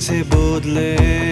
से बदले।